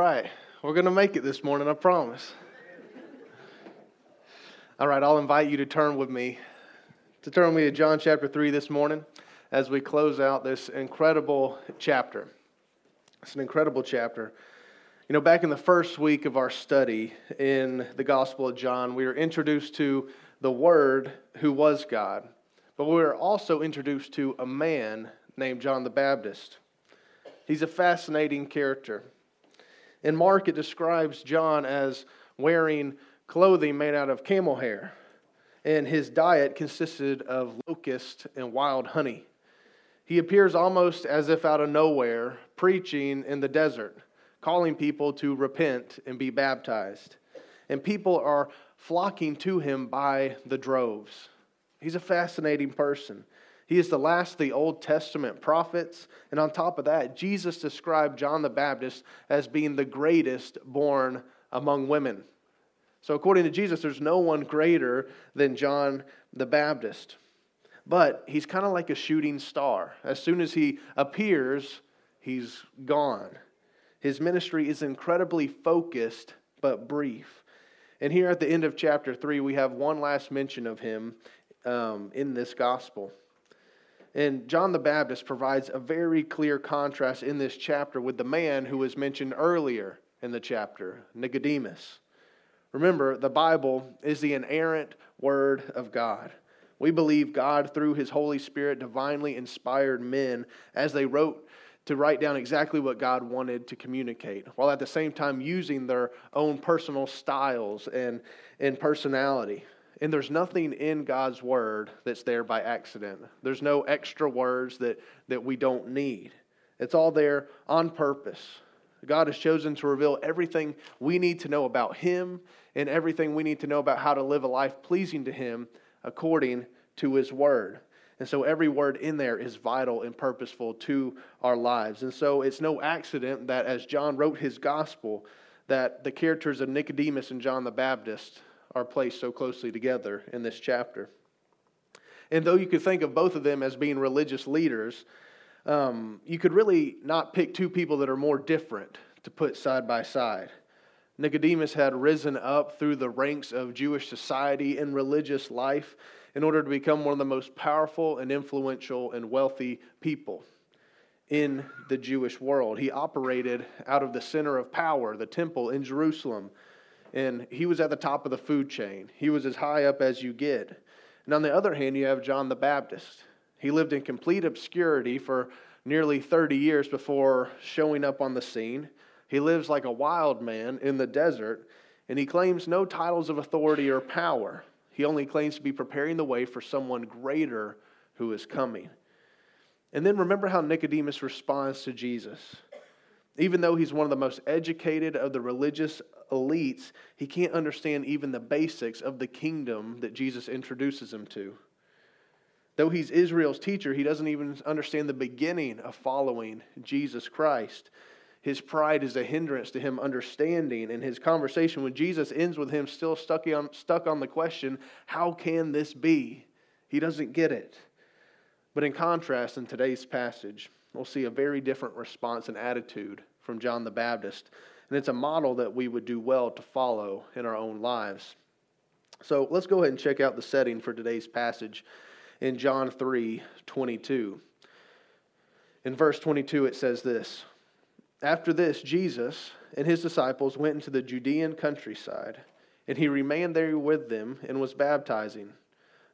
right, we're going to make it this morning, I promise. All right, I'll invite you to turn with me to John chapter 3 this morning as we close out this incredible chapter. It's an incredible chapter. You know, back in the first week of our study in the Gospel of John, we were introduced to the Word who was God, but we were also introduced to a man named John the Baptist. He's a fascinating character. In Mark, it describes John as wearing clothing made out of camel hair, and his diet consisted of locusts and wild honey. He appears almost as if out of nowhere, preaching in the desert, calling people to repent and be baptized. And people are flocking to him by the droves. He's a fascinating person. He is the last of the Old Testament prophets. And on top of that, Jesus described John the Baptist as being the greatest born among women. So according to Jesus, there's no one greater than John the Baptist. But he's kind of like a shooting star. As soon as he appears, he's gone. His ministry is incredibly focused but brief. And here at the end of chapter 3, we have one last mention of him in this gospel. And John the Baptist provides a very clear contrast in this chapter with the man who was mentioned earlier in the chapter, Nicodemus. Remember, the Bible is the inerrant Word of God. We believe God, through His Holy Spirit, divinely inspired men as they wrote to write down exactly what God wanted to communicate, while at the same time using their own personal styles and personality. And there's nothing in God's Word that's there by accident. There's no extra words that we don't need. It's all there on purpose. God has chosen to reveal everything we need to know about Him and everything we need to know about how to live a life pleasing to Him according to His Word. And so every word in there is vital and purposeful to our lives. And so it's no accident that as John wrote his gospel, that the characters of Nicodemus and John the Baptist are placed so closely together in this chapter. And though you could think of both of them as being religious leaders, you could really not pick two people that are more different to put side by side. Nicodemus had risen up through the ranks of Jewish society and religious life in order to become one of the most powerful and influential and wealthy people in the Jewish world. He operated out of the center of power, the temple in Jerusalem, and he was at the top of the food chain. He was as high up as you get. And on the other hand, you have John the Baptist. He lived in complete obscurity for nearly 30 years before showing up on the scene. He lives like a wild man in the desert, and he claims no titles of authority or power. He only claims to be preparing the way for someone greater who is coming. And then remember how Nicodemus responds to Jesus. Even though he's one of the most educated of the religious elites, he can't understand even the basics of the kingdom that Jesus introduces him to. Though he's Israel's teacher, he doesn't even understand the beginning of following Jesus Christ. His pride is a hindrance to him understanding, and his conversation with Jesus ends with him still stuck on the question, how can this be? He doesn't get it. But in contrast, in today's passage, we'll see a very different response and attitude from John the Baptist. And it's a model that we would do well to follow in our own lives. So let's go ahead and check out the setting for today's passage in John 3:22. In verse 22, it says this, "After this, Jesus and his disciples went into the Judean countryside, and he remained there with them and was baptizing.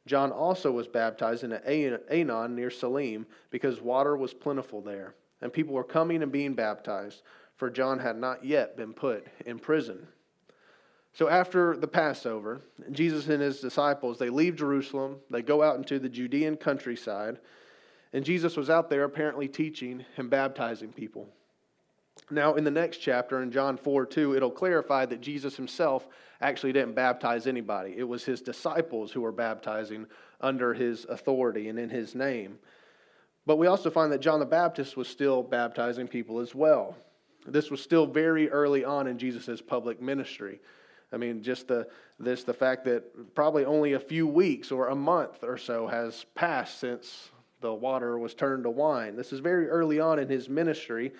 John also was baptizing at Aenon near Salim, because water was plentiful there, and people were coming and being baptized, for John had not yet been put in prison." So after the Passover, Jesus and his disciples, they leave Jerusalem, they go out into the Judean countryside, and Jesus was out there apparently teaching and baptizing people. Now in the next chapter, in John 4:2, it'll clarify that Jesus himself actually didn't baptize anybody. It was his disciples who were baptizing under his authority and in his name. But we also find that John the Baptist was still baptizing people as well. This was still very early on in Jesus' public ministry. I mean, just the fact that probably only a few weeks or a month or so has passed since the water was turned to wine. This is very early on in his ministry.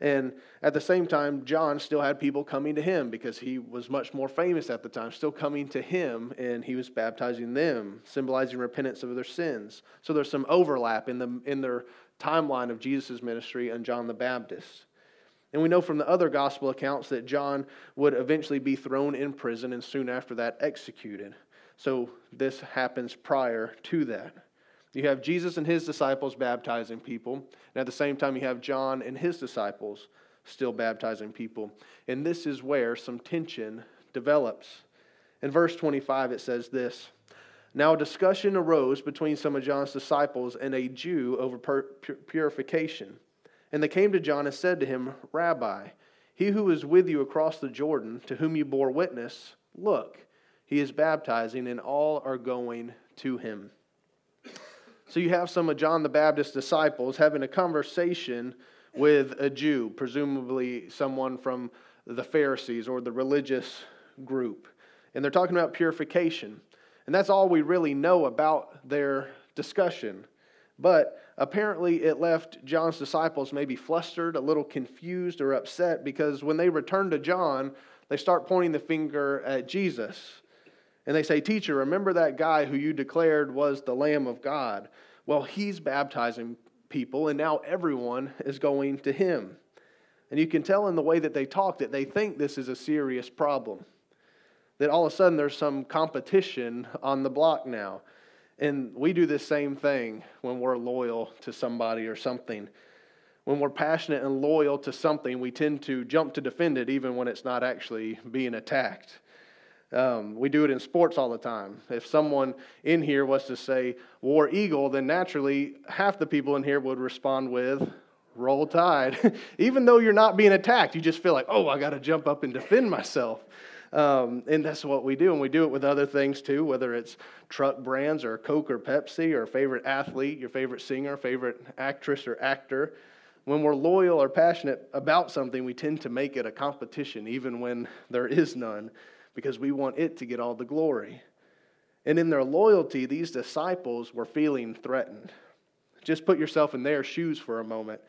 And at the same time, John still had people coming to him because he was much more famous at the time, still coming to him, and he was baptizing them, symbolizing repentance of their sins. So there's some overlap in their timeline of Jesus' ministry and John the Baptist. And we know from the other gospel accounts that John would eventually be thrown in prison and soon after that executed. So this happens prior to that. You have Jesus and his disciples baptizing people, and at the same time you have John and his disciples still baptizing people. And this is where some tension develops. In verse 25 it says this, "Now a discussion arose between some of John's disciples and a Jew over purification. And they came to John and said to him, 'Rabbi, he who was with you across the Jordan, to whom you bore witness, look, he is baptizing, and all are going to him.'" So you have some of John the Baptist's disciples having a conversation with a Jew, presumably someone from the Pharisees or the religious group. And they're talking about purification. And that's all we really know about their discussion. But apparently it left John's disciples maybe flustered, a little confused or upset, because when they return to John, they start pointing the finger at Jesus. And they say, "Teacher, remember that guy who you declared was the Lamb of God? Well, he's baptizing people, and now everyone is going to him." And you can tell in the way that they talk that they think this is a serious problem, that all of a sudden there's some competition on the block now. And we do this same thing when we're loyal to somebody or something. When we're passionate and loyal to something, we tend to jump to defend it even when it's not actually being attacked. We do it in sports all the time. If someone in here was to say War Eagle, then naturally half the people in here would respond with Roll Tide. Even though you're not being attacked, you just feel like, oh, I got to jump up and defend myself. And that's what we do, and we do it with other things too, whether it's truck brands or Coke or Pepsi or favorite athlete, your favorite singer, favorite actress or actor. When we're loyal or passionate about something, we tend to make it a competition even when there is none, because we want it to get all the glory. And in their loyalty, these disciples were feeling threatened. Just put yourself in their shoes for a moment.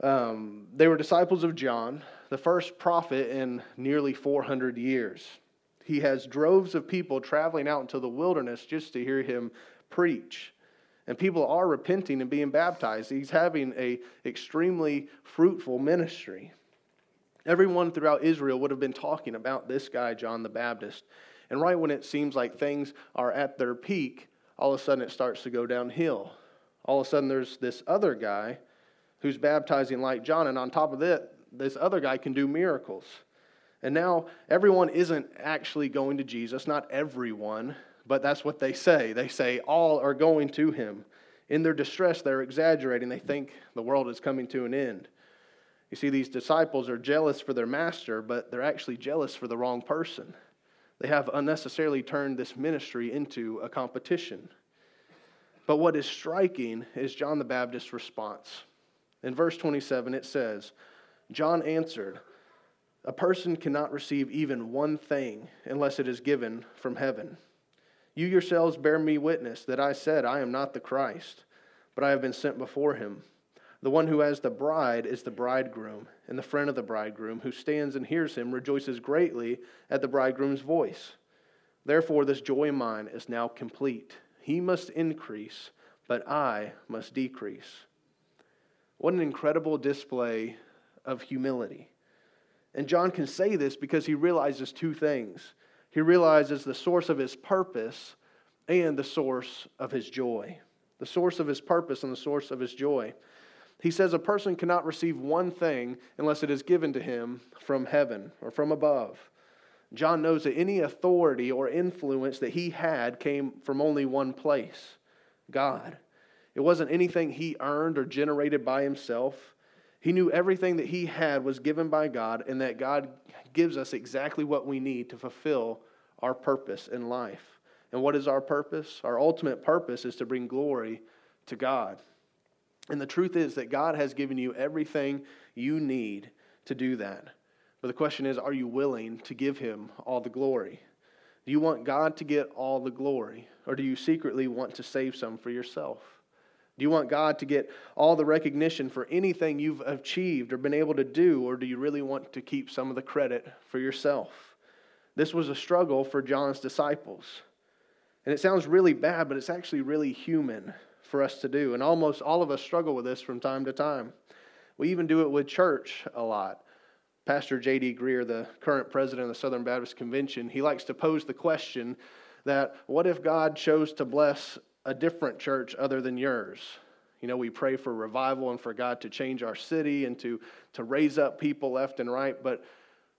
They were disciples of John, the first prophet in nearly 400 years. He has droves of people traveling out into the wilderness just to hear him preach. And people are repenting and being baptized. He's having an extremely fruitful ministry. Everyone throughout Israel would have been talking about this guy, John the Baptist. And right when it seems like things are at their peak, all of a sudden it starts to go downhill. All of a sudden there's this other guy who's baptizing like John, and on top of that, this other guy can do miracles. And now everyone isn't actually going to Jesus, not everyone, but that's what they say. They say all are going to him. In their distress, they're exaggerating. They think the world is coming to an end. You see, these disciples are jealous for their master, but they're actually jealous for the wrong person. They have unnecessarily turned this ministry into a competition. But what is striking is John the Baptist's response. In verse 27, it says, "John answered, 'A person cannot receive even one thing unless it is given from heaven. You yourselves bear me witness that I said, I am not the Christ, but I have been sent before him. The one who has the bride is the bridegroom, and the friend of the bridegroom who stands and hears him rejoices greatly at the bridegroom's voice. Therefore, this joy of mine is now complete. He must increase, but I must decrease.'" What an incredible display of humility. And John can say this because he realizes two things. He realizes the source of his purpose and the source of his joy. The source of his purpose and the source of his joy. He says a person cannot receive one thing unless it is given to him from heaven or from above. John knows that any authority or influence that he had came from only one place, God. It wasn't anything he earned or generated by himself. He knew everything that he had was given by God, and that God gives us exactly what we need to fulfill our purpose in life. And what is our purpose? Our ultimate purpose is to bring glory to God. And the truth is that God has given you everything you need to do that. But the question is, are you willing to give him all the glory? Do you want God to get all the glory, or do you secretly want to save some for yourself? Do you want God to get all the recognition for anything you've achieved or been able to do, or do you really want to keep some of the credit for yourself? This was a struggle for John's disciples. And it sounds really bad, but it's actually really human for us to do. And almost all of us struggle with this from time to time. We even do it with church a lot. Pastor J.D. Greer, the current president of the Southern Baptist Convention, he likes to pose the question that, what if God chose to bless a different church other than yours? You know, we pray for revival and for God to change our city and to raise up people left and right. But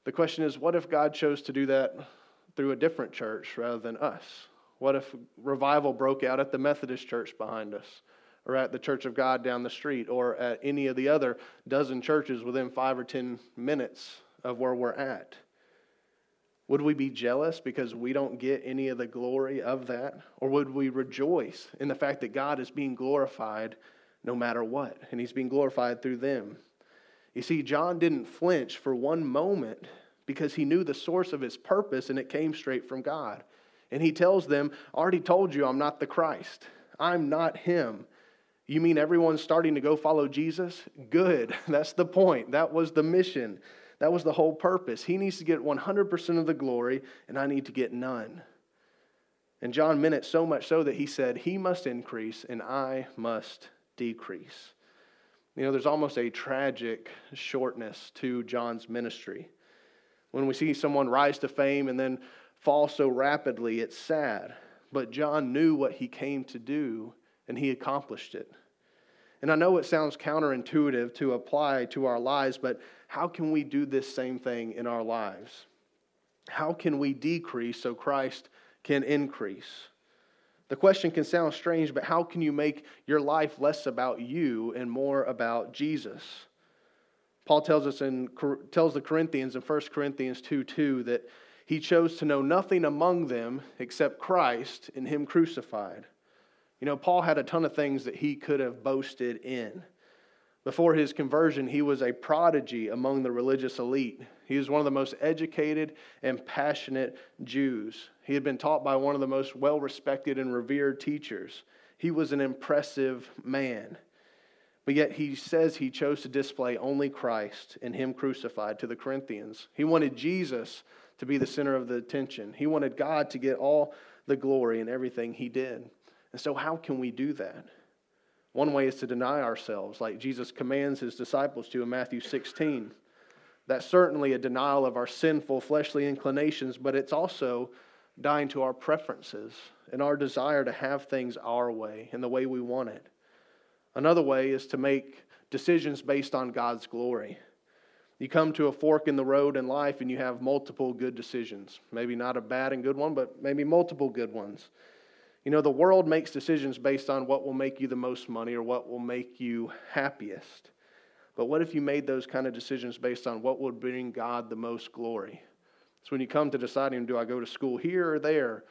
the question is, what if God chose to do that through a different church rather than us? What if revival broke out at the Methodist church behind us, or at the Church of God down the street, or at any of the other dozen churches within 5 or 10 minutes of where we're at? Would we be jealous because we don't get any of the glory of that? Or would we rejoice in the fact that God is being glorified no matter what, and he's being glorified through them? You see, John didn't flinch for one moment because he knew the source of his purpose, and it came straight from God. And he tells them, I already told you I'm not the Christ. I'm not him. You mean everyone's starting to go follow Jesus? Good. That's the point. That was the mission. That was the whole purpose. He needs to get 100% of the glory, and I need to get none. And John meant it so much so that he said, he must increase and I must decrease. You know, there's almost a tragic shortness to John's ministry. When we see someone rise to fame and then fall so rapidly, it's sad. But John knew what he came to do, and he accomplished it. And I know it sounds counterintuitive to apply to our lives, but how can we do this same thing in our lives? How can we decrease so Christ can increase? The question can sound strange, but how can you make your life less about you and more about Jesus? Paul tells us tells the Corinthians in 1 Corinthians 2:2 that he chose to know nothing among them except Christ and him crucified. You know, Paul had a ton of things that he could have boasted in. Before his conversion, he was a prodigy among the religious elite. He was one of the most educated and passionate Jews. He had been taught by one of the most well-respected and revered teachers. He was an impressive man. But yet he says he chose to display only Christ and him crucified to the Corinthians. He wanted Jesus to be the center of the attention. He wanted God to get all the glory in everything he did. And so how can we do that? One way is to deny ourselves, like Jesus commands his disciples to in Matthew 16. That's certainly a denial of our sinful fleshly inclinations, but it's also dying to our preferences and our desire to have things our way and the way we want it. Another way is to make decisions based on God's glory. You come to a fork in the road in life and you have multiple good decisions. Maybe not a bad and good one, but maybe multiple good ones. You know, the world makes decisions based on what will make you the most money or what will make you happiest. But what if you made those kind of decisions based on what would bring God the most glory? So when you come to deciding, do I go to school here or there?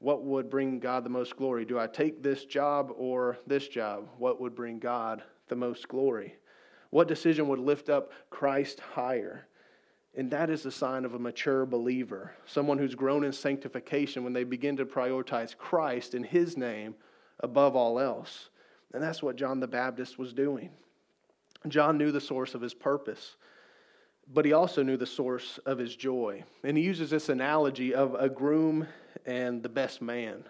What would bring God the most glory? Do I take this job or this job? What would bring God the most glory? What decision would lift up Christ higher? And that is a sign of a mature believer, someone who's grown in sanctification when they begin to prioritize Christ and his name above all else. And that's what John the Baptist was doing. John knew the source of his purpose, but he also knew the source of his joy. And he uses this analogy of a groom and the best man.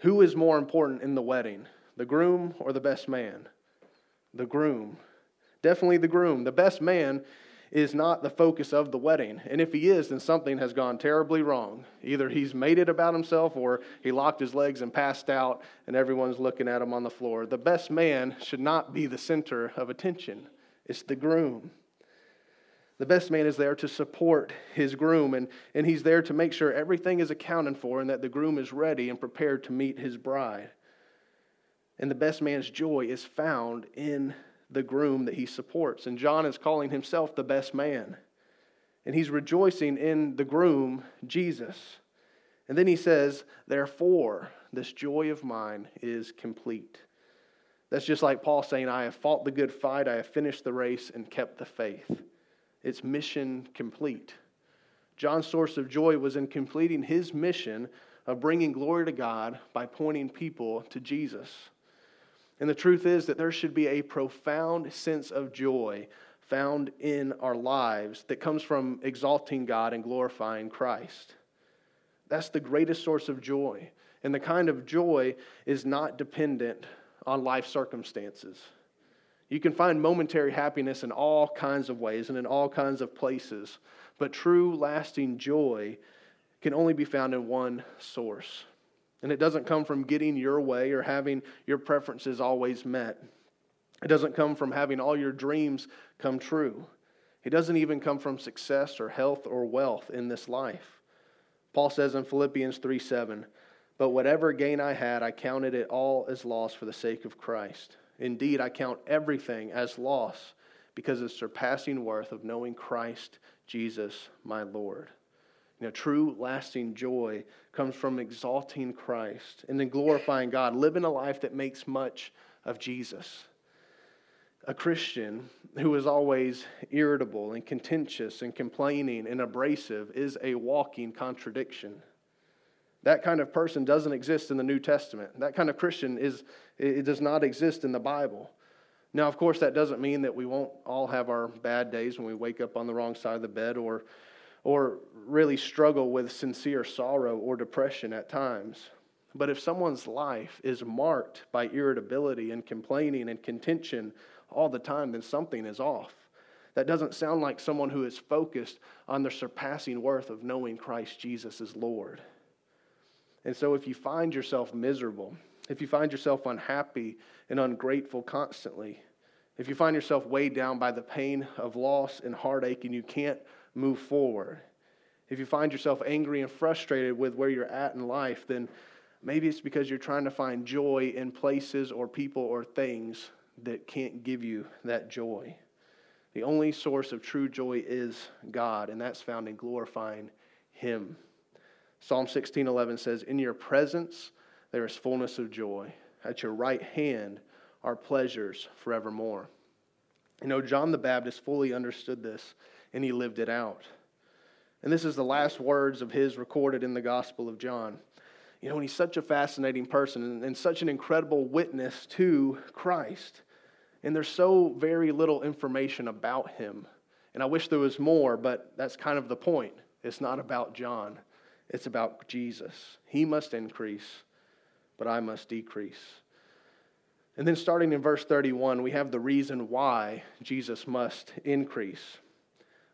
Who is more important in the wedding, the groom or the best man? The groom. Definitely the groom. The best man is not the focus of the wedding. And if he is, then something has gone terribly wrong. Either he's made it about himself or he locked his legs and passed out and everyone's looking at him on the floor. The best man should not be the center of attention. It's the groom. The best man is there to support his groom, and he's there to make sure everything is accounted for and that the groom is ready and prepared to meet his bride. And the best man's joy is found in the groom that he supports. And John is calling himself the best man. And he's rejoicing in the groom, Jesus. And then he says, therefore, this joy of mine is complete. That's just like Paul saying, I have fought the good fight, I have finished the race, and kept the faith. It's mission complete. John's source of joy was in completing his mission of bringing glory to God by pointing people to Jesus. And the truth is that there should be a profound sense of joy found in our lives that comes from exalting God and glorifying Christ. That's the greatest source of joy. And the kind of joy is not dependent on life circumstances. You can find momentary happiness in all kinds of ways and in all kinds of places, but true, lasting joy can only be found in one source. And it doesn't come from getting your way or having your preferences always met. It doesn't come from having all your dreams come true. It doesn't even come from success or health or wealth in this life. Paul says in Philippians 3:7, "But whatever gain I had, I counted it all as loss for the sake of Christ. Indeed, I count everything as loss because of the surpassing worth of knowing Christ Jesus my Lord." You know, true, lasting joy comes from exalting Christ and then glorifying God, living a life that makes much of Jesus. A Christian who is always irritable and contentious and complaining and abrasive is a walking contradiction. That kind of person doesn't exist in the New Testament. That kind of Christian does not exist in the Bible. Now, of course, that doesn't mean that we won't all have our bad days when we wake up on the wrong side of the bed or really struggle with sincere sorrow or depression at times. But if someone's life is marked by irritability and complaining and contention all the time, then something is off. That doesn't sound like someone who is focused on the surpassing worth of knowing Christ Jesus as Lord. And so if you find yourself miserable, if you find yourself unhappy and ungrateful constantly, if you find yourself weighed down by the pain of loss and heartache and you can't move forward, if you find yourself angry and frustrated with where you're at in life, then maybe it's because you're trying to find joy in places or people or things that can't give you that joy. The only source of true joy is God, and that's found in glorifying Him. Psalm 16:11 says, "In your presence there is fullness of joy. At your right hand are pleasures forevermore." You know, John the Baptist fully understood this, and he lived it out. And this is the last words of his recorded in the Gospel of John. You know, and he's such a fascinating person and such an incredible witness to Christ. And there's so very little information about him. And I wish there was more, but that's kind of the point. It's not about John. It's about Jesus. He must increase, but I must decrease. And then starting in verse 31, we have the reason why Jesus must increase.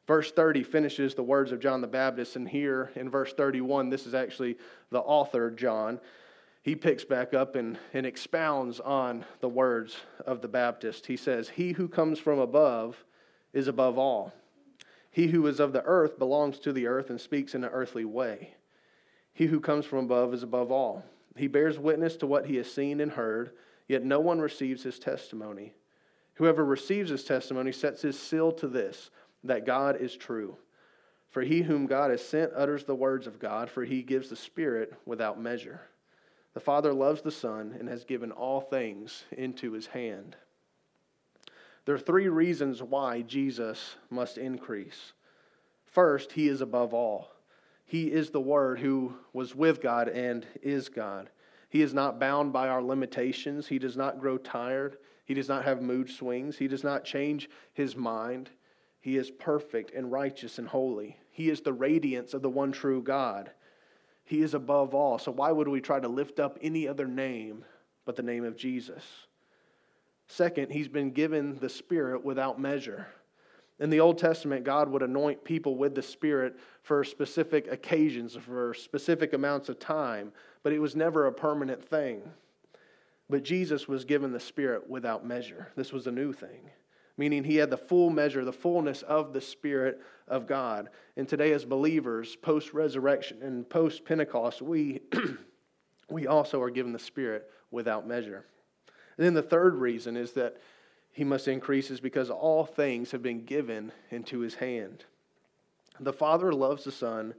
Verse 30 finishes the words of John the Baptist, and here in verse 31, this is actually the author, John. He picks back up and expounds on the words of the Baptist. He says, "He who comes from above is above all. He who is of the earth belongs to the earth and speaks in an earthly way. He who comes from above is above all. He bears witness to what he has seen and heard, yet no one receives his testimony. Whoever receives his testimony sets his seal to this, that God is true. For he whom God has sent utters the words of God, for he gives the Spirit without measure. The Father loves the Son and has given all things into his hand." There are three reasons why Jesus must increase. First, he is above all. He is the Word who was with God and is God. He is not bound by our limitations. He does not grow tired. He does not have mood swings. He does not change his mind. He is perfect and righteous and holy. He is the radiance of the one true God. He is above all. So why would we try to lift up any other name but the name of Jesus? Second, he's been given the Spirit without measure. In the Old Testament, God would anoint people with the Spirit for specific occasions, for specific amounts of time, but it was never a permanent thing. But Jesus was given the Spirit without measure. This was a new thing, meaning he had the full measure, the fullness of the Spirit of God. And today as believers, post-resurrection and post-Pentecost, we also are given the Spirit without measure. And then the third reason is that he must increase is because all things have been given into his hand. The Father loves the Son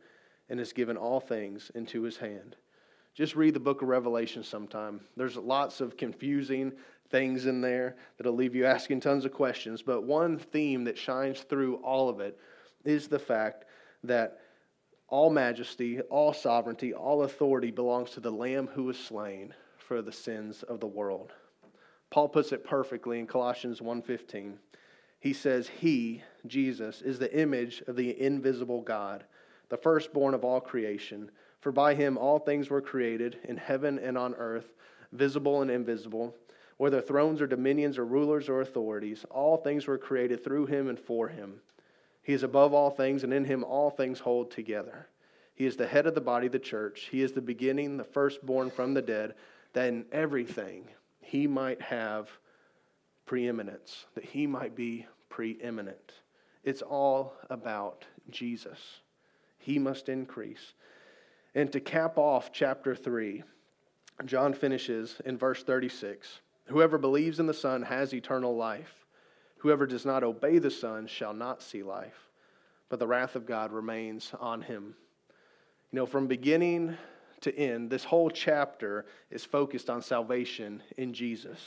and has given all things into his hand. Just read the book of Revelation sometime. There's lots of confusing things in there that'll leave you asking tons of questions. But one theme that shines through all of it is the fact that all majesty, all sovereignty, all authority belongs to the Lamb who was slain for the sins of the world. Paul puts it perfectly in Colossians 1:15. He says, He, Jesus, is the image of the invisible God, the firstborn of all creation. For by Him all things were created, in heaven and on earth, visible and invisible, whether thrones or dominions or rulers or authorities. All things were created through Him and for Him. He is above all things, and in Him all things hold together. He is the head of the body, the church. He is the beginning, the firstborn from the dead, that in everything He might have preeminence, that He might be preeminent. It's all about Jesus. He must increase. And to cap off chapter 3, John finishes in verse 36. Whoever believes in the Son has eternal life. Whoever does not obey the Son shall not see life, but the wrath of God remains on him. You know, from beginning to end, this whole chapter is focused on salvation in Jesus.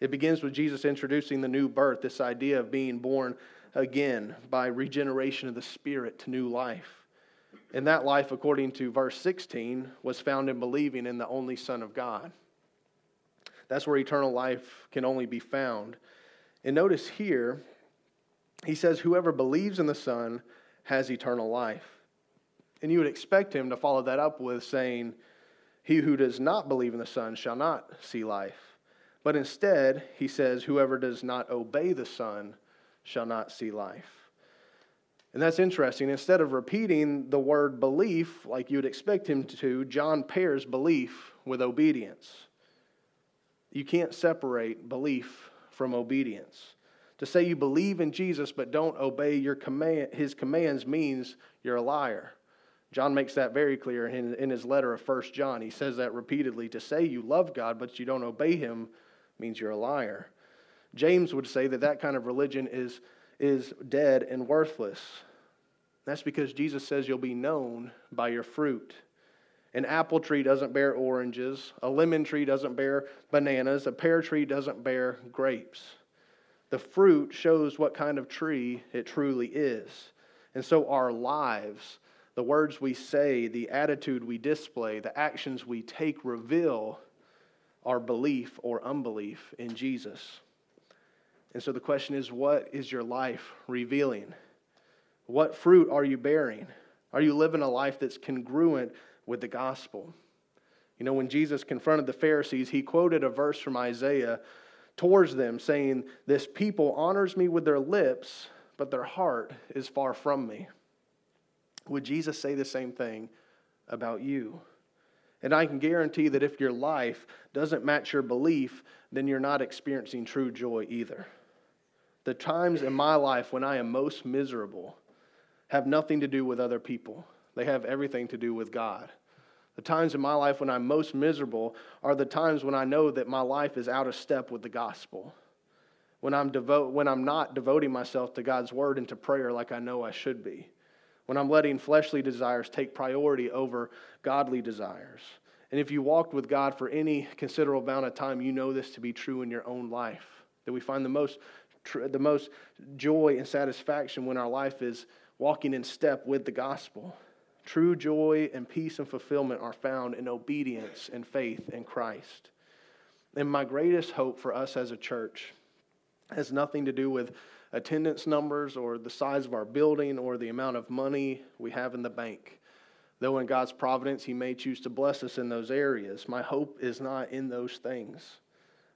It begins with Jesus introducing the new birth, this idea of being born again by regeneration of the Spirit to new life. And that life, according to verse 16, was found in believing in the only Son of God. That's where eternal life can only be found. And notice here, he says, whoever believes in the Son has eternal life. And you would expect him to follow that up with saying, he who does not believe in the Son shall not see life. But instead, he says, whoever does not obey the Son shall not see life. And that's interesting. Instead of repeating the word belief like you'd expect him to, John pairs belief with obedience. You can't separate belief from obedience. To say you believe in Jesus but don't obey his commands means you're a liar. John makes that very clear in his letter of 1 John. He says that repeatedly. To say you love God but you don't obey Him means you're a liar. James would say that kind of religion is dead and worthless. That's because Jesus says you'll be known by your fruit. An apple tree doesn't bear oranges. A lemon tree doesn't bear bananas. A pear tree doesn't bear grapes. The fruit shows what kind of tree it truly is. And so our lives, the words we say, the attitude we display, the actions we take reveal our belief or unbelief in Jesus. And so the question is, what is your life revealing? What fruit are you bearing? Are you living a life that's congruent with the gospel? You know, when Jesus confronted the Pharisees, he quoted a verse from Isaiah towards them saying, this people honors me with their lips, but their heart is far from me. Would Jesus say the same thing about you? And I can guarantee that if your life doesn't match your belief, then you're not experiencing true joy either. The times in my life when I am most miserable have nothing to do with other people. They have everything to do with God. The times in my life when I'm most miserable are the times when I know that my life is out of step with the gospel. When I'm not devoting myself to God's word and to prayer like I know I should be. When I'm letting fleshly desires take priority over godly desires. And if you walked with God for any considerable amount of time, you know this to be true in your own life. That we find the most joy and satisfaction when our life is walking in step with the gospel. True joy and peace and fulfillment are found in obedience and faith in Christ. And my greatest hope for us as a church has nothing to do with attendance numbers or the size of our building or the amount of money we have in the bank. Though in God's providence, He may choose to bless us in those areas. My hope is not in those things.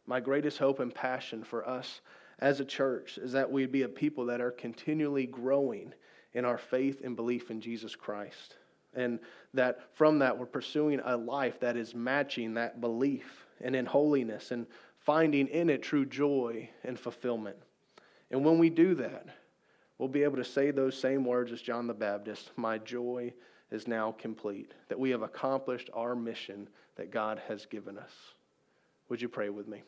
My greatest hope and passion for us as a church is that we'd be a people that are continually growing in our faith and belief in Jesus Christ. And that from that, we're pursuing a life that is matching that belief and in holiness and finding in it true joy and fulfillment. And when we do that, we'll be able to say those same words as John the Baptist, my joy is now complete, that we have accomplished our mission that God has given us. Would you pray with me?